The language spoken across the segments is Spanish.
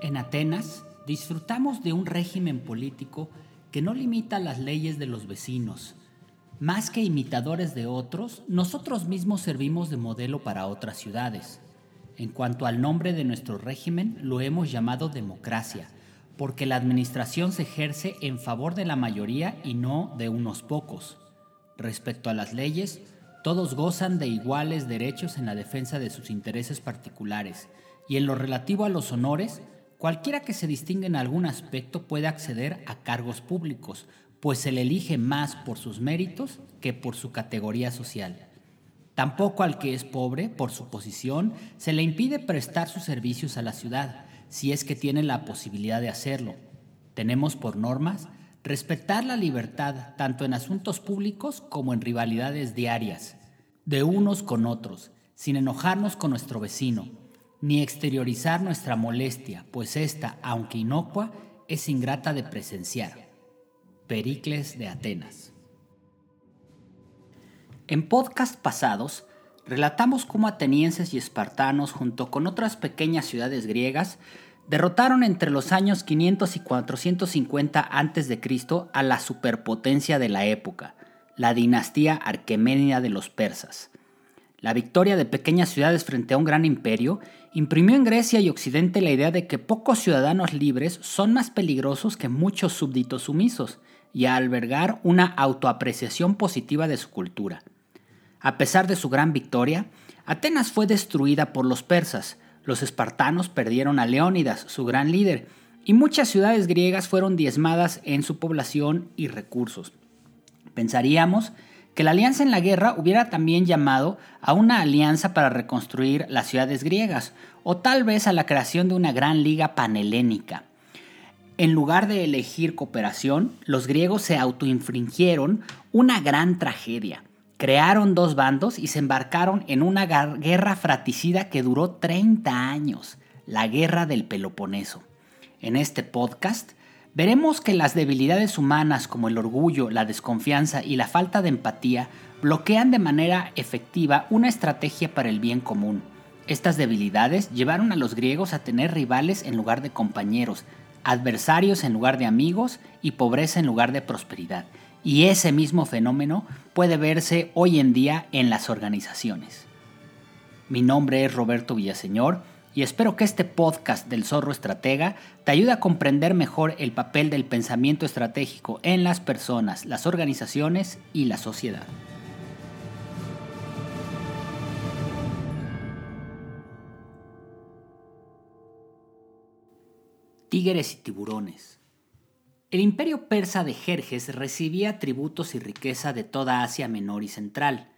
En Atenas disfrutamos de un régimen político que no limita las leyes de los vecinos. Más que imitadores de otros, nosotros mismos servimos de modelo para otras ciudades. En cuanto al nombre de nuestro régimen, lo hemos llamado democracia, porque la administración se ejerce en favor de la mayoría y no de unos pocos. Respecto a las leyes, todos gozan de iguales derechos en la defensa de sus intereses particulares, y en lo relativo a los honores, cualquiera que se distingue en algún aspecto puede acceder a cargos públicos, pues se le elige más por sus méritos que por su categoría social. Tampoco al que es pobre, por su posición, se le impide prestar sus servicios a la ciudad, si es que tiene la posibilidad de hacerlo. Tenemos por normas respetar la libertad tanto en asuntos públicos como en rivalidades diarias, de unos con otros, sin enojarnos con nuestro vecino, ni exteriorizar nuestra molestia, pues esta, aunque inocua, es ingrata de presenciar. Pericles de Atenas. En podcasts pasados, relatamos cómo atenienses y espartanos, junto con otras pequeñas ciudades griegas, derrotaron entre los años 500 y 450 a.C. a la superpotencia de la época, la dinastía Arqueménida de los persas. La victoria de pequeñas ciudades frente a un gran imperio imprimió en Grecia y Occidente la idea de que pocos ciudadanos libres son más peligrosos que muchos súbditos sumisos, y a albergar una autoapreciación positiva de su cultura. A pesar de su gran victoria, Atenas fue destruida por los persas, los espartanos perdieron a Leónidas, su gran líder, y muchas ciudades griegas fueron diezmadas en su población y recursos. Pensaríamos que la alianza en la guerra hubiera también llamado a una alianza para reconstruir las ciudades griegas, o tal vez a la creación de una gran liga panhelénica. En lugar de elegir cooperación, los griegos se autoinfringieron una gran tragedia. Crearon dos bandos y se embarcaron en una guerra fratricida que duró 30 años, la Guerra del Peloponeso. En este podcast veremos que las debilidades humanas como el orgullo, la desconfianza y la falta de empatía bloquean de manera efectiva una estrategia para el bien común. Estas debilidades llevaron a los griegos a tener rivales en lugar de compañeros, adversarios en lugar de amigos y pobreza en lugar de prosperidad. Y ese mismo fenómeno puede verse hoy en día en las organizaciones. Mi nombre es Roberto Villaseñor y espero que este podcast del Zorro Estratega te ayude a comprender mejor el papel del pensamiento estratégico en las personas, las organizaciones y la sociedad. Tigres y tiburones. El imperio persa de Jerjes recibía tributos y riqueza de toda Asia Menor y Central.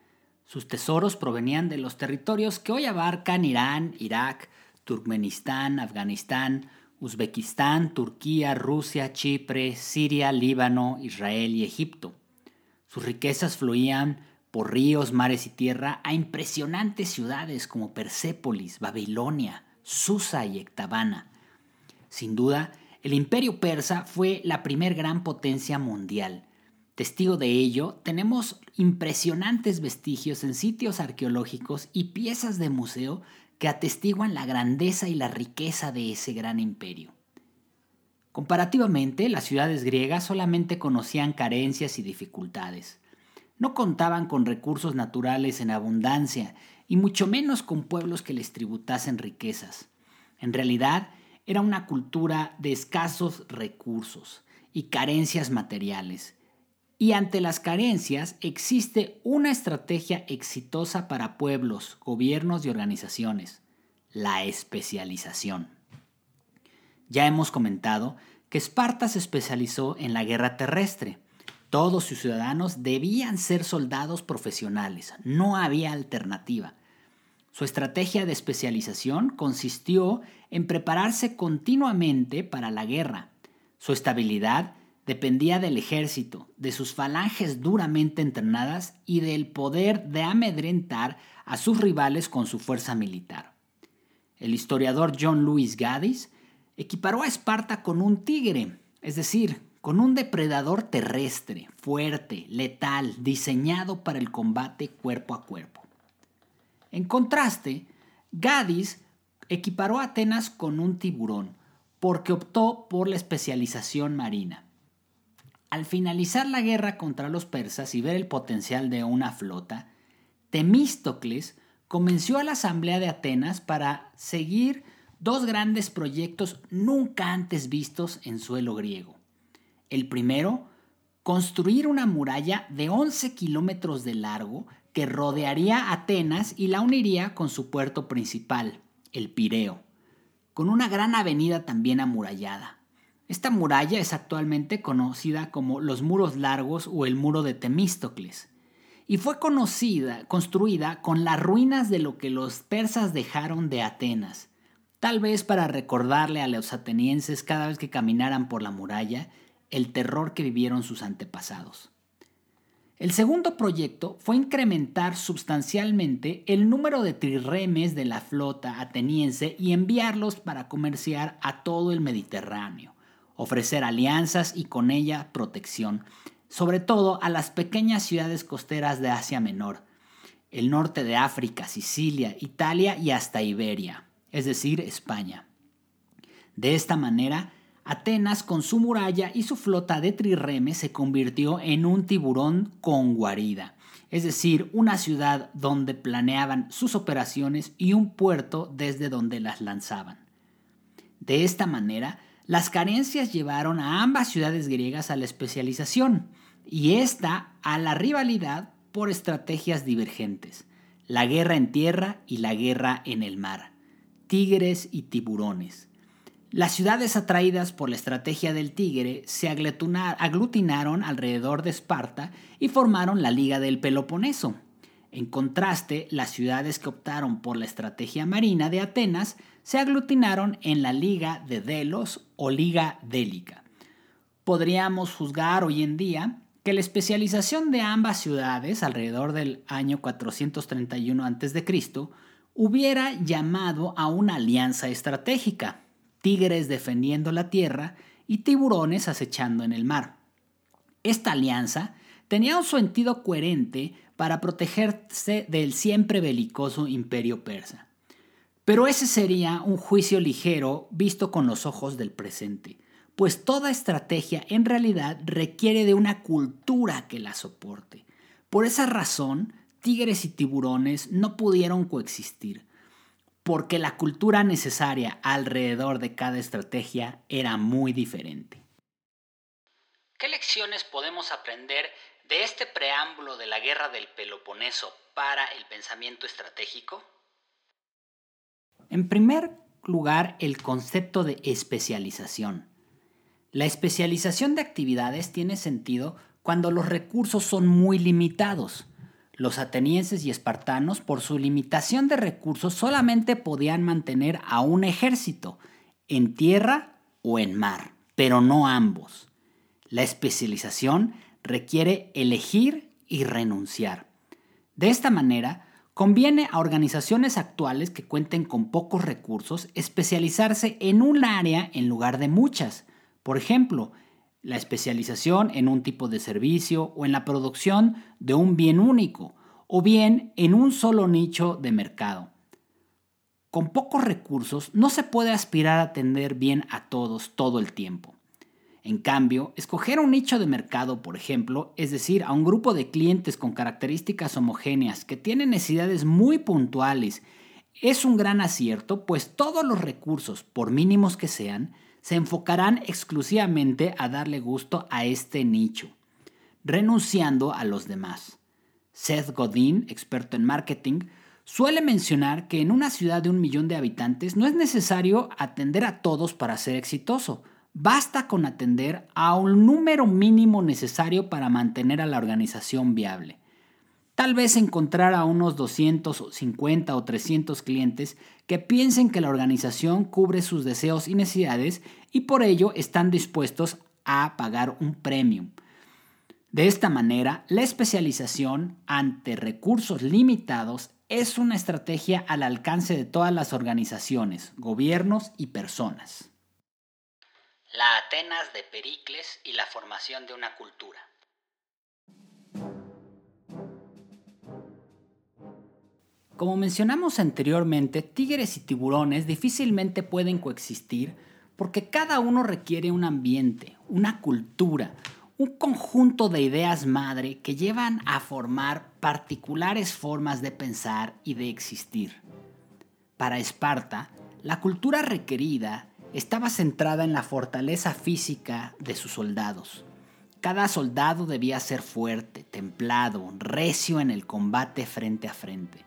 Sus tesoros provenían de los territorios que hoy abarcan Irán, Irak, Turkmenistán, Afganistán, Uzbekistán, Turquía, Rusia, Chipre, Siria, Líbano, Israel y Egipto. Sus riquezas fluían por ríos, mares y tierra a impresionantes ciudades como Persépolis, Babilonia, Susa y Ecbatana. Sin duda, el imperio persa fue la primer gran potencia mundial. Testigo de ello, tenemos impresionantes vestigios en sitios arqueológicos y piezas de museo que atestiguan la grandeza y la riqueza de ese gran imperio. Comparativamente, las ciudades griegas solamente conocían carencias y dificultades. No contaban con recursos naturales en abundancia y mucho menos con pueblos que les tributasen riquezas. En realidad, era una cultura de escasos recursos y carencias materiales. Y ante las carencias existe una estrategia exitosa para pueblos, gobiernos y organizaciones: la especialización. Ya hemos comentado que Esparta se especializó en la guerra terrestre. Todos sus ciudadanos debían ser soldados profesionales, no había alternativa. Su estrategia de especialización consistió en prepararse continuamente para la guerra. Su estabilidad dependía del ejército, de sus falanges duramente entrenadas y del poder de amedrentar a sus rivales con su fuerza militar. El historiador John Lewis Gaddis equiparó a Esparta con un tigre, es decir, con un depredador terrestre, fuerte, letal, diseñado para el combate cuerpo a cuerpo. En contraste, Gaddis equiparó a Atenas con un tiburón, porque optó por la especialización marina. Al finalizar la guerra contra los persas y ver el potencial de una flota, Temístocles convenció a la Asamblea de Atenas para seguir dos grandes proyectos nunca antes vistos en suelo griego. El primero, construir una muralla de 11 kilómetros de largo que rodearía Atenas y la uniría con su puerto principal, el Pireo, con una gran avenida también amurallada. Esta muralla es actualmente conocida como los Muros Largos o el Muro de Temístocles, y fue construida con las ruinas de lo que los persas dejaron de Atenas, tal vez para recordarle a los atenienses cada vez que caminaran por la muralla el terror que vivieron sus antepasados. El segundo proyecto fue incrementar sustancialmente el número de trirremes de la flota ateniense y enviarlos para comerciar a todo el Mediterráneo, ofrecer alianzas y con ella protección, sobre todo a las pequeñas ciudades costeras de Asia Menor, el norte de África, Sicilia, Italia y hasta Iberia, es decir, España. De esta manera, Atenas con su muralla y su flota de trirremes se convirtió en un tiburón con guarida, es decir, una ciudad donde planeaban sus operaciones y un puerto desde donde las lanzaban. De esta manera, las carencias llevaron a ambas ciudades griegas a la especialización y esta a la rivalidad por estrategias divergentes, la guerra en tierra y la guerra en el mar, tigres y tiburones. Las ciudades atraídas por la estrategia del tigre se aglutinaron alrededor de Esparta y formaron la Liga del Peloponeso. En contraste, las ciudades que optaron por la estrategia marina de Atenas se aglutinaron en la Liga de Delos o Liga délica. Podríamos juzgar hoy en día que la especialización de ambas ciudades alrededor del año 431 a.C. hubiera llamado a una alianza estratégica, tigres defendiendo la tierra y tiburones acechando en el mar. Esta alianza tenía un sentido coherente para protegerse del siempre belicoso imperio persa. Pero ese sería un juicio ligero visto con los ojos del presente, pues toda estrategia en realidad requiere de una cultura que la soporte. Por esa razón, tigres y tiburones no pudieron coexistir, porque la cultura necesaria alrededor de cada estrategia era muy diferente. ¿Qué lecciones podemos aprender de este preámbulo de la Guerra del Peloponeso para el pensamiento estratégico? En primer lugar, el concepto de especialización. La especialización de actividades tiene sentido cuando los recursos son muy limitados. Los atenienses y espartanos, por su limitación de recursos, solamente podían mantener a un ejército en tierra o en mar, pero no ambos. La especialización requiere elegir y renunciar. De esta manera, conviene a organizaciones actuales que cuenten con pocos recursos especializarse en un área en lugar de muchas. Por ejemplo, la especialización en un tipo de servicio o en la producción de un bien único, o bien en un solo nicho de mercado. Con pocos recursos no se puede aspirar a atender bien a todos todo el tiempo. En cambio, escoger un nicho de mercado, por ejemplo, es decir, a un grupo de clientes con características homogéneas que tienen necesidades muy puntuales, es un gran acierto, pues todos los recursos, por mínimos que sean, se enfocarán exclusivamente a darle gusto a este nicho, renunciando a los demás. Seth Godin, experto en marketing, suele mencionar que en una ciudad de 1 millón de habitantes no es necesario atender a todos para ser exitoso. Basta con atender a un número mínimo necesario para mantener a la organización viable. Tal vez encontrar a unos 250 o 300 clientes que piensen que la organización cubre sus deseos y necesidades y por ello están dispuestos a pagar un premium. De esta manera, la especialización ante recursos limitados es una estrategia al alcance de todas las organizaciones, gobiernos y personas. La Atenas de Pericles y la formación de una cultura. Como mencionamos anteriormente, tigres y tiburones difícilmente pueden coexistir porque cada uno requiere un ambiente, una cultura, un conjunto de ideas madre que llevan a formar particulares formas de pensar y de existir. Para Esparta, la cultura requerida estaba centrada en la fortaleza física de sus soldados. Cada soldado debía ser fuerte, templado, recio en el combate frente a frente.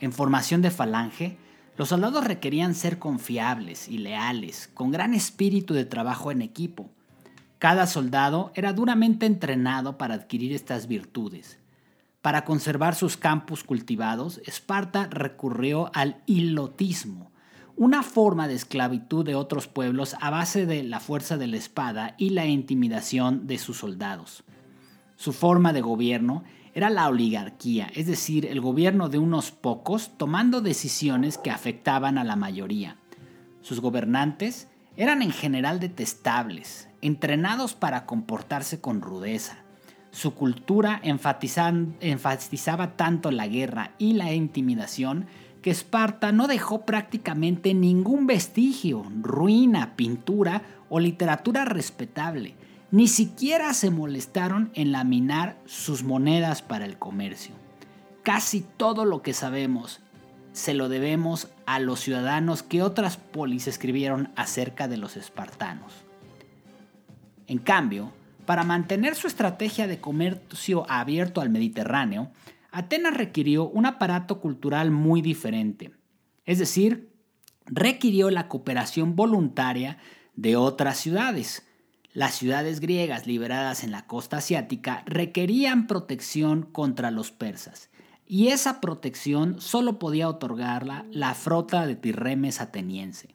En formación de falange, los soldados requerían ser confiables y leales, con gran espíritu de trabajo en equipo. Cada soldado era duramente entrenado para adquirir estas virtudes. Para conservar sus campos cultivados, Esparta recurrió al ilotismo, una forma de esclavitud de otros pueblos a base de la fuerza de la espada y la intimidación de sus soldados. Su forma de gobierno era la oligarquía, es decir, el gobierno de unos pocos tomando decisiones que afectaban a la mayoría. Sus gobernantes eran en general detestables, entrenados para comportarse con rudeza. Su cultura enfatizaba tanto la guerra y la intimidación que Esparta no dejó prácticamente ningún vestigio, ruina, pintura o literatura respetable. Ni siquiera se molestaron en laminar sus monedas para el comercio. Casi todo lo que sabemos se lo debemos a los ciudadanos que otras polis escribieron acerca de los espartanos. En cambio, para mantener su estrategia de comercio abierto al Mediterráneo, Atenas requirió un aparato cultural muy diferente, es decir, requirió la cooperación voluntaria de otras ciudades. Las ciudades griegas liberadas en la costa asiática requerían protección contra los persas, y esa protección solo podía otorgarla la flota de tirremes ateniense.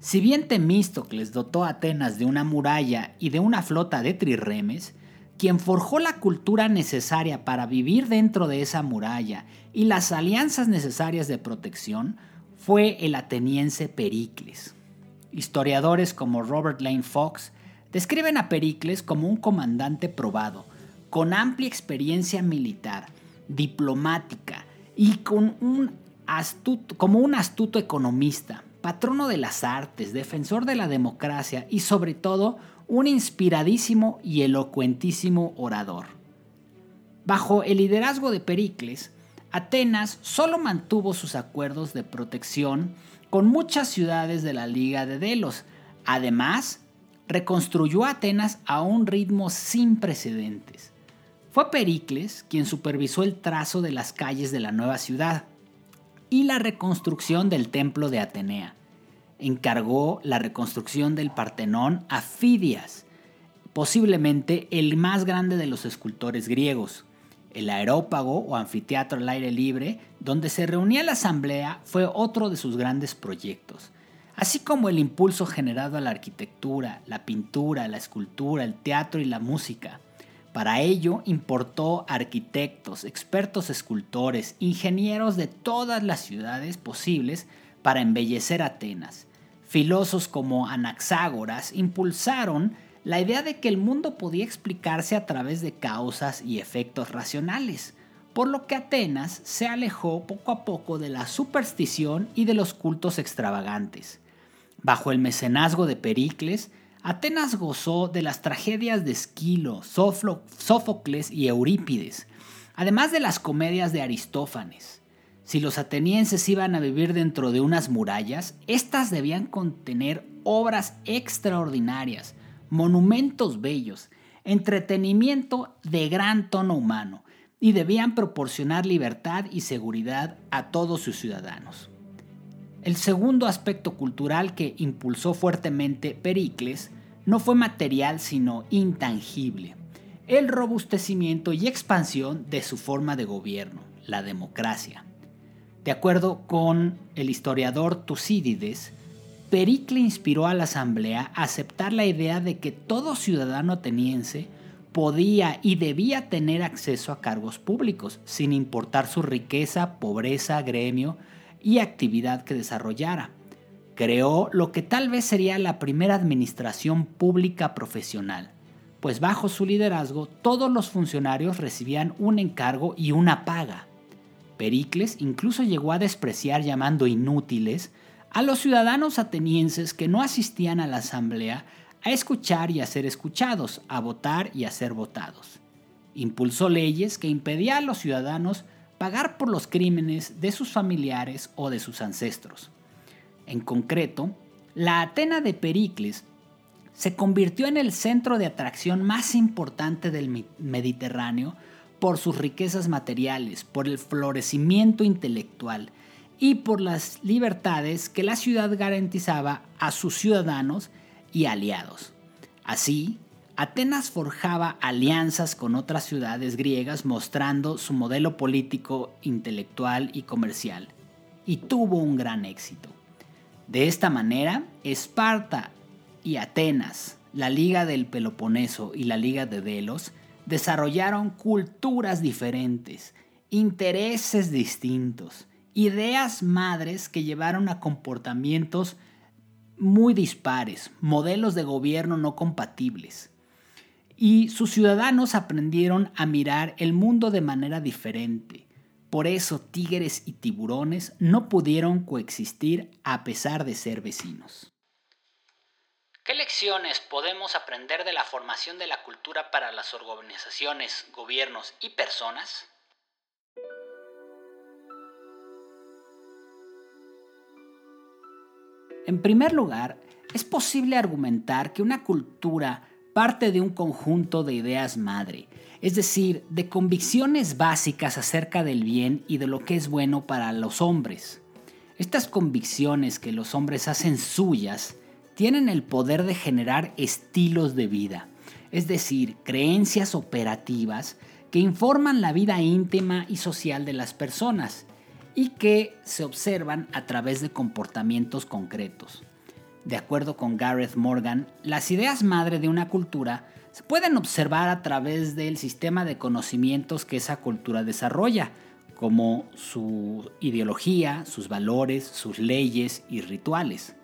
Si bien Temístocles dotó a Atenas de una muralla y de una flota de trirremes, quien forjó la cultura necesaria para vivir dentro de esa muralla y las alianzas necesarias de protección fue el ateniense Pericles. Historiadores como Robert Lane Fox describen a Pericles como un comandante probado, con amplia experiencia militar, diplomática y como un astuto economista, patrono de las artes, defensor de la democracia y, sobre todo, un inspiradísimo y elocuentísimo orador. Bajo el liderazgo de Pericles, Atenas solo mantuvo sus acuerdos de protección con muchas ciudades de la Liga de Delos. Además, reconstruyó Atenas a un ritmo sin precedentes. Fue Pericles quien supervisó el trazo de las calles de la nueva ciudad y la reconstrucción del templo de Atenea. Encargó la reconstrucción del Partenón a Fidias, posiblemente el más grande de los escultores griegos. El aerópago o anfiteatro al aire libre, donde se reunía la asamblea, fue otro de sus grandes proyectos, así como el impulso generado a la arquitectura, la pintura, la escultura, el teatro y la música. Para ello, importó arquitectos, expertos escultores, ingenieros de todas las ciudades posibles para embellecer Atenas. Filósofos como Anaxágoras impulsaron la idea de que el mundo podía explicarse a través de causas y efectos racionales, por lo que Atenas se alejó poco a poco de la superstición y de los cultos extravagantes. Bajo el mecenazgo de Pericles, Atenas gozó de las tragedias de Esquilo, Sófocles y Eurípides, además de las comedias de Aristófanes. Si los atenienses iban a vivir dentro de unas murallas, éstas debían contener obras extraordinarias, monumentos bellos, entretenimiento de gran tono humano y debían proporcionar libertad y seguridad a todos sus ciudadanos. El segundo aspecto cultural que impulsó fuertemente Pericles no fue material sino intangible, el robustecimiento y expansión de su forma de gobierno, la democracia. De acuerdo con el historiador Tucídides, Pericles inspiró a la asamblea a aceptar la idea de que todo ciudadano ateniense podía y debía tener acceso a cargos públicos, sin importar su riqueza, pobreza, gremio y actividad que desarrollara. Creó lo que tal vez sería la primera administración pública profesional, pues bajo su liderazgo todos los funcionarios recibían un encargo y una paga. Pericles incluso llegó a despreciar, llamando inútiles, a los ciudadanos atenienses que no asistían a la asamblea a escuchar y a ser escuchados, a votar y a ser votados. Impulsó leyes que impedían a los ciudadanos pagar por los crímenes de sus familiares o de sus ancestros. En concreto, la Atena de Pericles se convirtió en el centro de atracción más importante del Mediterráneo por sus riquezas materiales, por el florecimiento intelectual y por las libertades que la ciudad garantizaba a sus ciudadanos y aliados. Así, Atenas forjaba alianzas con otras ciudades griegas mostrando su modelo político, intelectual y comercial, y tuvo un gran éxito. De esta manera, Esparta y Atenas, la Liga del Peloponeso y la Liga de Delos, desarrollaron culturas diferentes, intereses distintos, ideas madres que llevaron a comportamientos muy dispares, modelos de gobierno no compatibles. Y sus ciudadanos aprendieron a mirar el mundo de manera diferente. Por eso tigres y tiburones no pudieron coexistir a pesar de ser vecinos. ¿Qué lecciones podemos aprender de la formación de la cultura para las organizaciones, gobiernos y personas? En primer lugar, es posible argumentar que una cultura parte de un conjunto de ideas madre, es decir, de convicciones básicas acerca del bien y de lo que es bueno para los hombres. Estas convicciones que los hombres hacen suyas tienen el poder de generar estilos de vida, es decir, creencias operativas que informan la vida íntima y social de las personas, y que se observan a través de comportamientos concretos. De acuerdo con Gareth Morgan, las ideas madre de una cultura se pueden observar a través del sistema de conocimientos que esa cultura desarrolla, como su ideología, sus valores, sus leyes y rituales.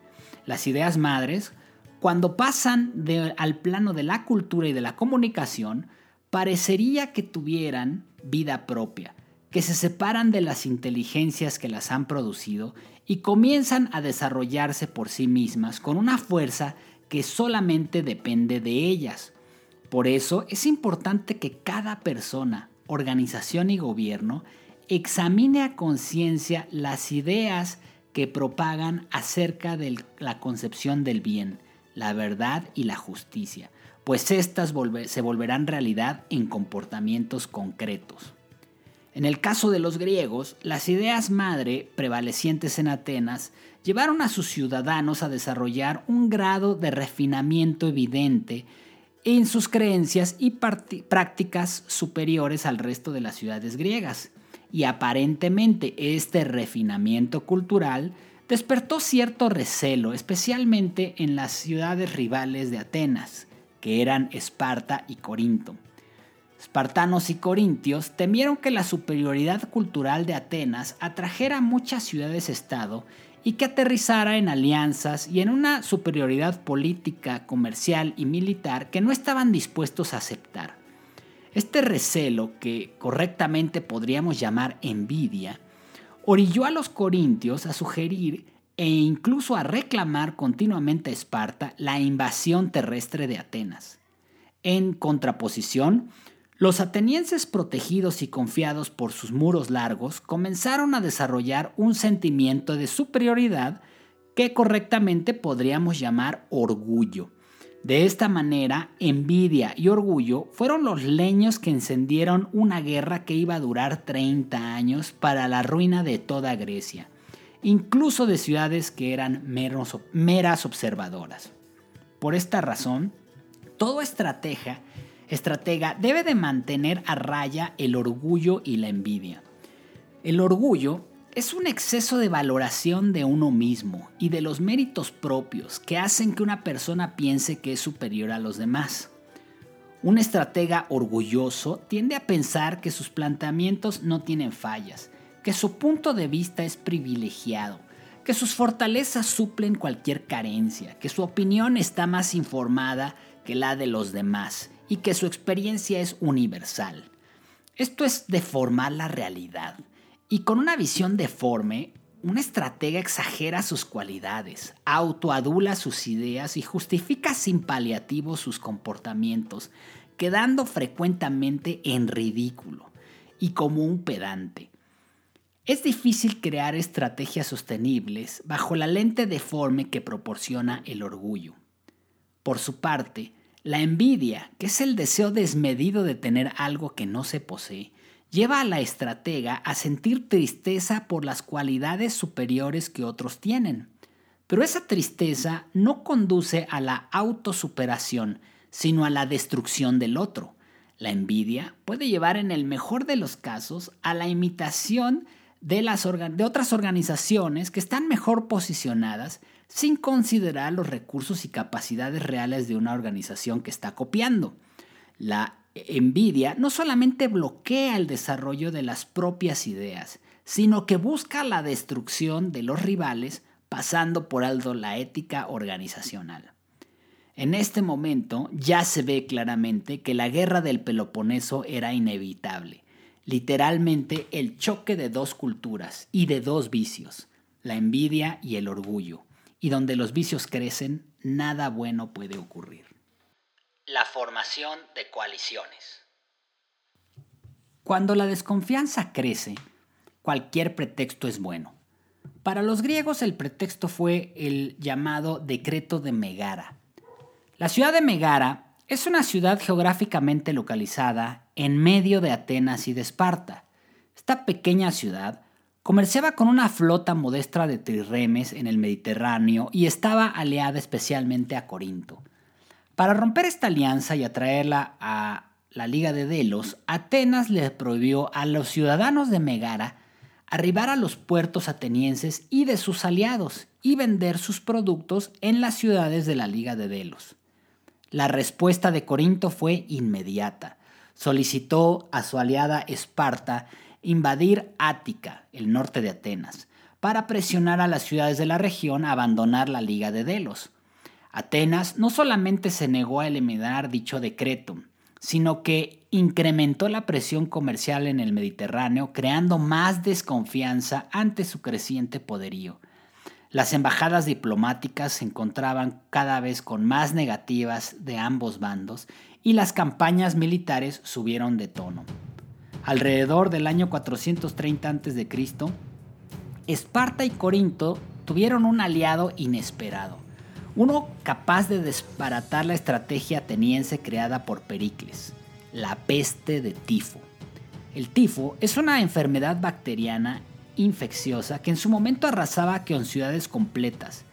Las ideas madres, cuando pasan al plano de la cultura y de la comunicación, parecería que tuvieran vida propia, que se separan de las inteligencias que las han producido y comienzan a desarrollarse por sí mismas con una fuerza que solamente depende de ellas. Por eso es importante que cada persona, organización y gobierno examine a conciencia las ideas que propagan acerca de la concepción del bien, la verdad y la justicia, pues estas se volverán realidad en comportamientos concretos. En el caso de los griegos, las ideas madre prevalecientes en Atenas llevaron a sus ciudadanos a desarrollar un grado de refinamiento evidente en sus creencias y prácticas superiores al resto de las ciudades griegas. Y aparentemente este refinamiento cultural despertó cierto recelo, especialmente en las ciudades rivales de Atenas, que eran Esparta y Corinto. Espartanos y corintios temieron que la superioridad cultural de Atenas atrajera muchas ciudades-estado y que aterrizara en alianzas y en una superioridad política, comercial y militar que no estaban dispuestos a aceptar. Este recelo, que correctamente podríamos llamar envidia, orilló a los corintios a sugerir e incluso a reclamar continuamente a Esparta la invasión terrestre de Atenas. En contraposición, los atenienses protegidos y confiados por sus muros largos comenzaron a desarrollar un sentimiento de superioridad que correctamente podríamos llamar orgullo. De esta manera, envidia y orgullo fueron los leños que encendieron una guerra que iba a durar 30 años para la ruina de toda Grecia, incluso de ciudades que eran meras observadoras. Por esta razón, todo estratega debe de mantener a raya el orgullo y la envidia. El orgullo es un exceso de valoración de uno mismo y de los méritos propios que hacen que una persona piense que es superior a los demás. Un estratega orgulloso tiende a pensar que sus planteamientos no tienen fallas, que su punto de vista es privilegiado, que sus fortalezas suplen cualquier carencia, que su opinión está más informada que la de los demás, y que su experiencia es universal. Esto es deformar la realidad, y con una visión deforme, Un estratega exagera sus cualidades, autoadula sus ideas y justifica sin paliativos sus comportamientos, quedando frecuentemente en ridículo y como un pedante. Es difícil crear estrategias sostenibles bajo la lente deforme que proporciona el orgullo. Por su parte, la envidia, que es el deseo desmedido de tener algo que no se posee, lleva a la estratega a sentir tristeza por las cualidades superiores que otros tienen. Pero esa tristeza no conduce a la autosuperación, sino a la destrucción del otro. La envidia puede llevar, en el mejor de los casos, a la imitación de otras organizaciones que están mejor posicionadas sin considerar los recursos y capacidades reales de una organización que está copiando. La envidia no solamente bloquea el desarrollo de las propias ideas, sino que busca la destrucción de los rivales, pasando por alto la ética organizacional. En este momento ya se ve claramente que la guerra del Peloponeso era inevitable, literalmente el choque de dos culturas y de dos vicios, la envidia y el orgullo, y donde los vicios crecen, nada bueno puede ocurrir. La formación de coaliciones. Cuando la desconfianza crece, cualquier pretexto es bueno. Para los griegos el pretexto fue el llamado decreto de Megara. La ciudad de Megara es una ciudad geográficamente localizada en medio de Atenas y de Esparta. Esta pequeña ciudad comerciaba con una flota modesta de trirremes en el Mediterráneo y estaba aliada especialmente a Corinto. Para romper esta alianza y atraerla a la Liga de Delos, Atenas les prohibió a los ciudadanos de Megara arribar a los puertos atenienses y de sus aliados y vender sus productos en las ciudades de la Liga de Delos. La respuesta de Corinto fue inmediata. Solicitó a su aliada Esparta invadir Ática, el norte de Atenas, para presionar a las ciudades de la región a abandonar la Liga de Delos. Atenas no solamente se negó a eliminar dicho decreto, sino que incrementó la presión comercial en el Mediterráneo, creando más desconfianza ante su creciente poderío. Las embajadas diplomáticas se encontraban cada vez con más negativas de ambos bandos y las campañas militares subieron de tono. Alrededor del año 430 a.C., Esparta y Corinto tuvieron un aliado inesperado. Uno capaz de desbaratar la estrategia ateniense creada por Pericles, la peste de tifo. El tifo es una enfermedad bacteriana infecciosa que en su momento arrasaba con ciudades completas.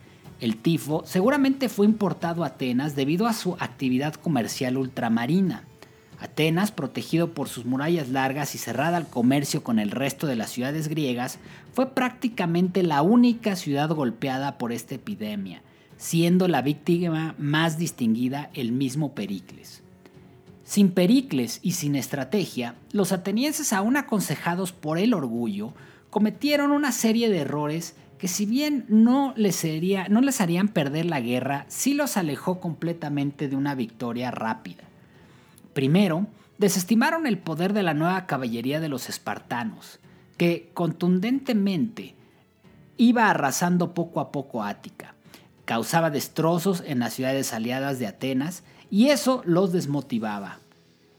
El tifo seguramente fue importado a Atenas debido a su actividad comercial ultramarina. Atenas, protegido por sus murallas largas y cerrada al comercio con el resto de las ciudades griegas, fue prácticamente la única ciudad golpeada por esta epidemia, siendo la víctima más distinguida el mismo Pericles. Sin Pericles y sin estrategia, los atenienses, aún aconsejados por el orgullo, cometieron una serie de errores que, si bien no les harían perder la guerra, sí los alejó completamente de una victoria rápida. Primero, desestimaron el poder de la nueva caballería de los espartanos, que contundentemente iba arrasando poco a poco Ática. Causaba destrozos en las ciudades aliadas de Atenas y eso los desmotivaba.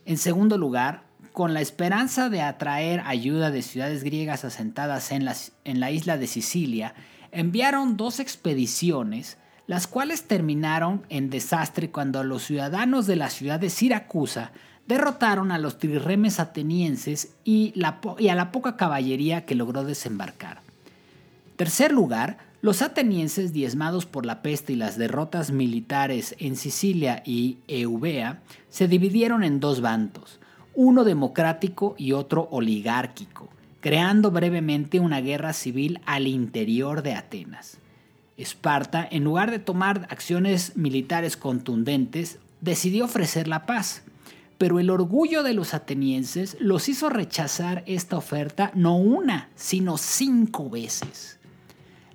En segundo lugar, con la esperanza de atraer ayuda de ciudades griegas asentadas en la isla de Sicilia, enviaron dos expediciones, las cuales terminaron en desastre cuando los ciudadanos de la ciudad de Siracusa derrotaron a los trirremes atenienses y a la poca caballería que logró desembarcar. Tercer lugar, los atenienses, diezmados por la peste y las derrotas militares en Sicilia y Eubea, se dividieron en dos bandos, uno democrático y otro oligárquico, creando brevemente una guerra civil al interior de Atenas. Esparta, en lugar de tomar acciones militares contundentes, decidió ofrecer la paz, pero el orgullo de los atenienses los hizo rechazar esta oferta no una, sino 5 veces.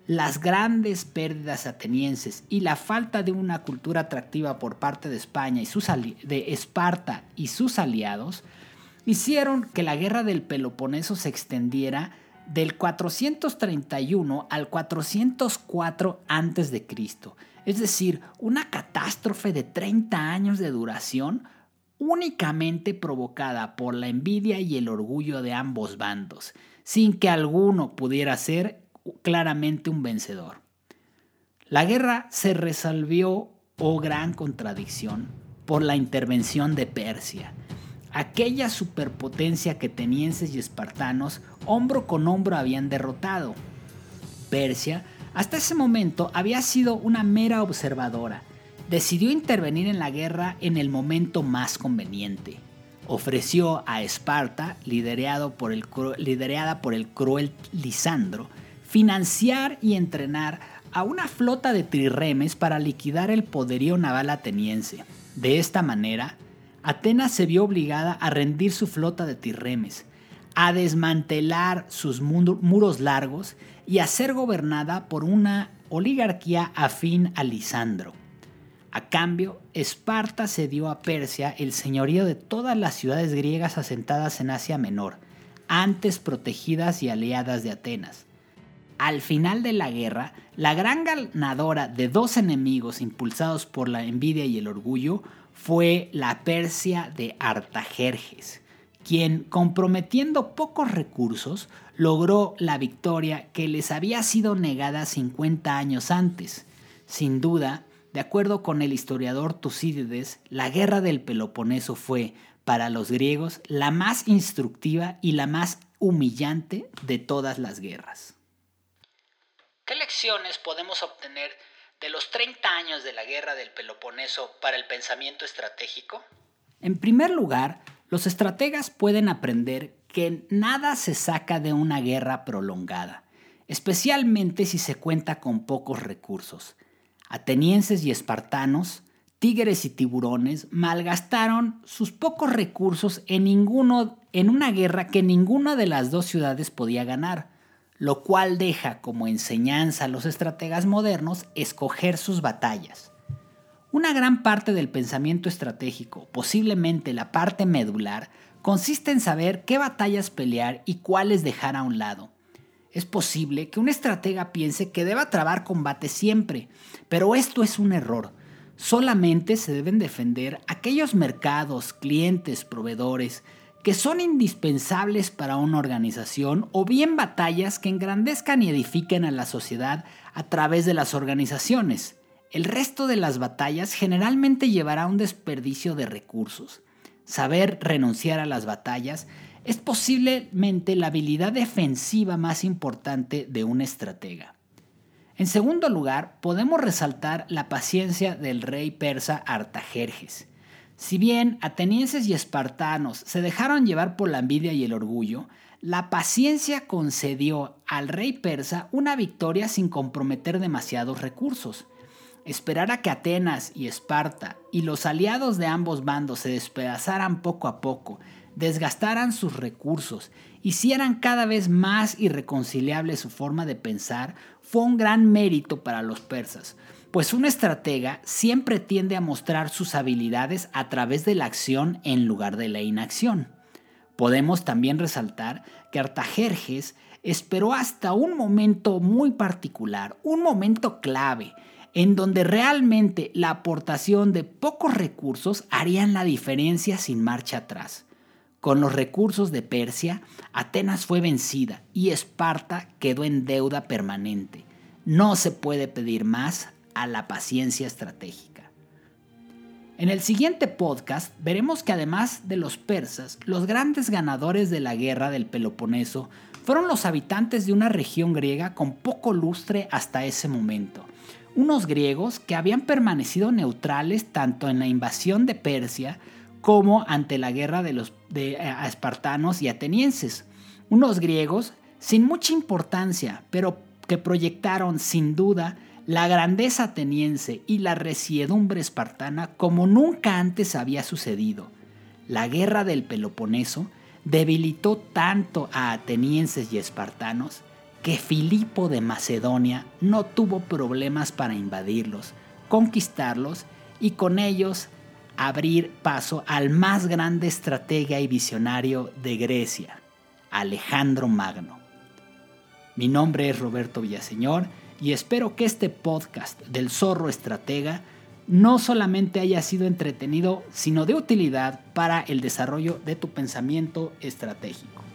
Las grandes pérdidas atenienses y la falta de una cultura atractiva por parte de España y de Esparta y sus aliados hicieron que la guerra del Peloponeso se extendiera del 431 al 404 a.C., es decir, una catástrofe de 30 años de duración únicamente provocada por la envidia y el orgullo de ambos bandos, sin que alguno pudiera ser claramente un vencedor. La guerra se resolvió, oh gran contradicción, por la intervención de Persia, aquella superpotencia que atenienses y espartanos hombro con hombro habían derrotado. Persia, hasta ese momento, había sido una mera observadora. Decidió intervenir en la guerra en el momento más conveniente. Ofreció a Esparta, liderada por el cruel Lisandro, financiar y entrenar a una flota de trirremes para liquidar el poderío naval ateniense. De esta manera, Atenas se vio obligada a rendir su flota de trirremes, a desmantelar sus muros largos y a ser gobernada por una oligarquía afín a Lisandro. A cambio, Esparta cedió a Persia el señorío de todas las ciudades griegas asentadas en Asia Menor, antes protegidas y aliadas de Atenas. Al final de la guerra, la gran ganadora de dos enemigos impulsados por la envidia y el orgullo fue la Persia de Artajerjes, quien, comprometiendo pocos recursos, logró la victoria que les había sido negada 50 años antes. Sin duda, de acuerdo con el historiador Tucídides, la guerra del Peloponeso fue, para los griegos, la más instructiva y la más humillante de todas las guerras. ¿Qué lecciones podemos obtener de los 30 años de la Guerra del Peloponeso para el pensamiento estratégico? En primer lugar, los estrategas pueden aprender que nada se saca de una guerra prolongada, especialmente si se cuenta con pocos recursos. Atenienses y espartanos, tigres y tiburones, malgastaron sus pocos recursos en una guerra que ninguna de las dos ciudades podía ganar, lo cual deja como enseñanza a los estrategas modernos escoger sus batallas. Una gran parte del pensamiento estratégico, posiblemente la parte medular, consiste en saber qué batallas pelear y cuáles dejar a un lado. Es posible que un estratega piense que deba trabar combate siempre, pero esto es un error. Solamente se deben defender aquellos mercados, clientes, proveedores, que son indispensables para una organización, o bien batallas que engrandezcan y edifiquen a la sociedad a través de las organizaciones. El resto de las batallas generalmente llevará a un desperdicio de recursos. Saber renunciar a las batallas es posiblemente la habilidad defensiva más importante de un estratega. En segundo lugar, podemos resaltar la paciencia del rey persa Artajerjes. Si bien atenienses y espartanos se dejaron llevar por la envidia y el orgullo, la paciencia concedió al rey persa una victoria sin comprometer demasiados recursos. Esperar a que Atenas y Esparta y los aliados de ambos bandos se despedazaran poco a poco, desgastaran sus recursos, hicieran cada vez más irreconciliable su forma de pensar, fue un gran mérito para los persas. Pues un estratega siempre tiende a mostrar sus habilidades a través de la acción en lugar de la inacción. Podemos también resaltar que Artajerjes esperó hasta un momento muy particular, un momento clave, en donde realmente la aportación de pocos recursos harían la diferencia sin marcha atrás. Con los recursos de Persia, Atenas fue vencida y Esparta quedó en deuda permanente. No se puede pedir más a la paciencia estratégica. En el siguiente podcast veremos que además de los persas, los grandes ganadores de la guerra del Peloponeso fueron los habitantes de una región griega con poco lustre hasta ese momento. Unos griegos que habían permanecido neutrales tanto en la invasión de Persia como ante la guerra de los espartanos y atenienses. Unos griegos sin mucha importancia, pero que proyectaron sin duda la grandeza ateniense y la resiedumbre espartana como nunca antes había sucedido. La guerra del Peloponeso debilitó tanto a atenienses y espartanos que Filipo de Macedonia no tuvo problemas para invadirlos, conquistarlos y con ellos abrir paso al más grande estratega y visionario de Grecia, Alejandro Magno. Mi nombre es Roberto Villaseñor y espero que este podcast del Zorro Estratega no solamente haya sido entretenido, sino de utilidad para el desarrollo de tu pensamiento estratégico.